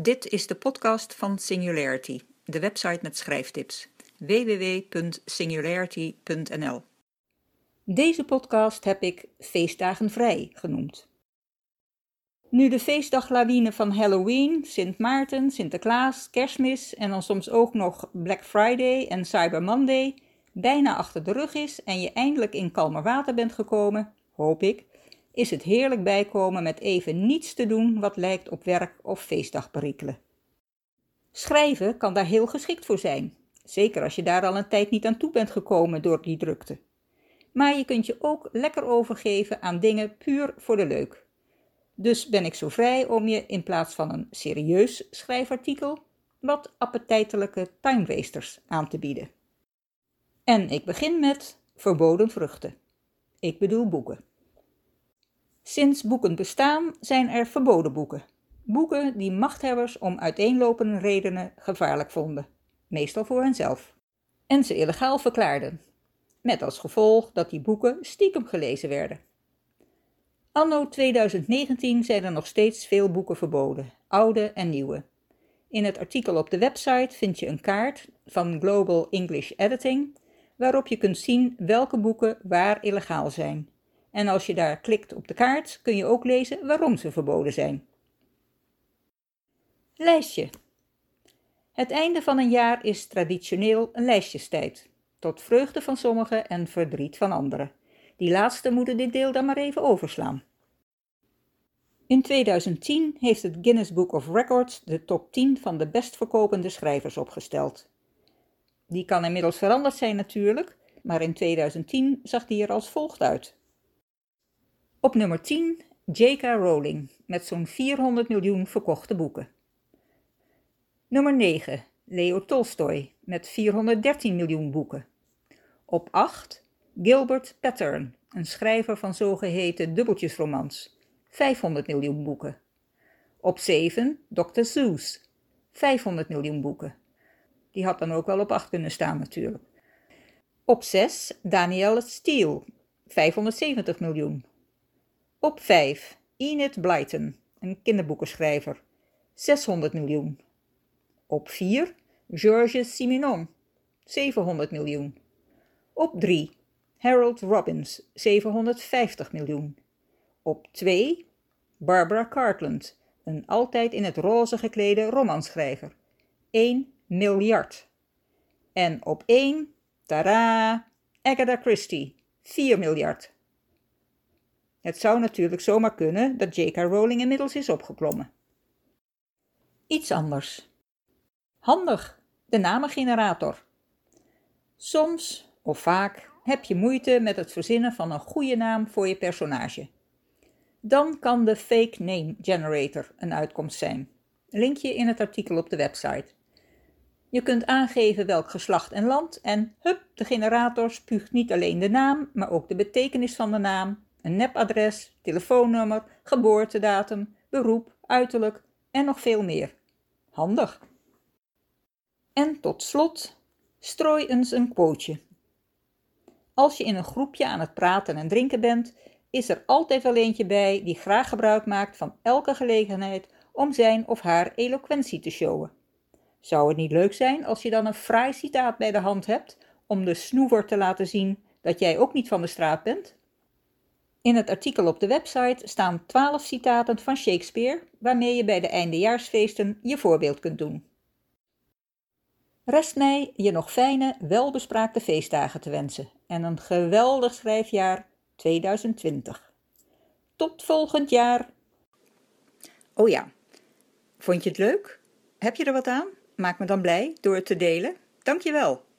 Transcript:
Dit is de podcast van Singularity, de website met schrijftips. www.singularity.nl. Deze podcast heb ik Feestdagen Vrij genoemd. Nu de feestdaglawine van Halloween, Sint Maarten, Sinterklaas, Kerstmis en dan soms ook nog Black Friday en Cyber Monday bijna achter de rug is en je eindelijk in kalmer water bent gekomen, hoop ik, is het heerlijk bijkomen met even niets te doen wat lijkt op werk of feestdagperikelen. Schrijven kan daar heel geschikt voor zijn, zeker als je daar al een tijd niet aan toe bent gekomen door die drukte. Maar je kunt je ook lekker overgeven aan dingen puur voor de leuk. Dus ben ik zo vrij om je in plaats van een serieus schrijfartikel wat appetijtelijke timewasters aan te bieden. En ik begin met verboden vruchten. Ik bedoel boeken. Sinds boeken bestaan zijn er verboden boeken. Boeken die machthebbers om uiteenlopende redenen gevaarlijk vonden, meestal voor henzelf. En ze illegaal verklaarden, met als gevolg dat die boeken stiekem gelezen werden. Anno 2019 zijn er nog steeds veel boeken verboden, oude en nieuwe. In het artikel op de website vind je een kaart van Global English Editing, waarop je kunt zien welke boeken waar illegaal zijn. En als je daar klikt op de kaart, kun je ook lezen waarom ze verboden zijn. Lijstje. Het einde van een jaar is traditioneel een lijstjestijd, tot vreugde van sommigen en verdriet van anderen. Die laatste moeten dit deel dan maar even overslaan. In 2010 heeft het Guinness Book of Records de top 10 van de best verkopende schrijvers opgesteld. Die kan inmiddels veranderd zijn natuurlijk, maar in 2010 zag die er als volgt uit. Op nummer 10 J.K. Rowling met zo'n 400 miljoen verkochte boeken. Nummer 9 Leo Tolstoy met 413 miljoen boeken. Op 8 Gilbert Pattern, een schrijver van zogeheten dubbeltjesromans, 500 miljoen boeken. Op 7, Dr. Seuss, 500 miljoen boeken. Die had dan ook wel op 8 kunnen staan natuurlijk. Op 6, Danielle Steele, 570 miljoen. Op 5, Enid Blyton, een kinderboekenschrijver, 600 miljoen. Op 4, Georges Simenon, 700 miljoen. Op 3, Harold Robbins, 750 miljoen. Op 2, Barbara Cartland, een altijd in het roze geklede romanschrijver, 1 miljard. En op 1, tadaa, Agatha Christie, 4 miljard. Het zou natuurlijk zomaar kunnen dat J.K. Rowling inmiddels is opgeklommen. Iets anders. Handig, de namengenerator. Soms, of vaak, heb je moeite met het verzinnen van een goede naam voor je personage. Dan kan de Fake Name Generator een uitkomst zijn. Linkje in het artikel op de website. Je kunt aangeven welk geslacht en land en hup, de generator spuugt niet alleen de naam, maar ook de betekenis van de naam, een nepadres, telefoonnummer, geboortedatum, beroep, uiterlijk en nog veel meer. Handig! En tot slot, strooi eens een quoteje. Als je in een groepje aan het praten en drinken bent, is er altijd wel eentje bij die graag gebruik maakt van elke gelegenheid om zijn of haar eloquentie te showen. Zou het niet leuk zijn als je dan een fraai citaat bij de hand hebt om de snoever te laten zien dat jij ook niet van de straat bent? In het artikel op de website staan 12 citaten van Shakespeare waarmee je bij de eindejaarsfeesten je voorbeeld kunt doen. Rest mij je nog fijne, welbespraakte feestdagen te wensen en een geweldig schrijfjaar 2020. Tot volgend jaar! Oh ja, vond je het leuk? Heb je er wat aan? Maak me dan blij door het te delen. Dankjewel!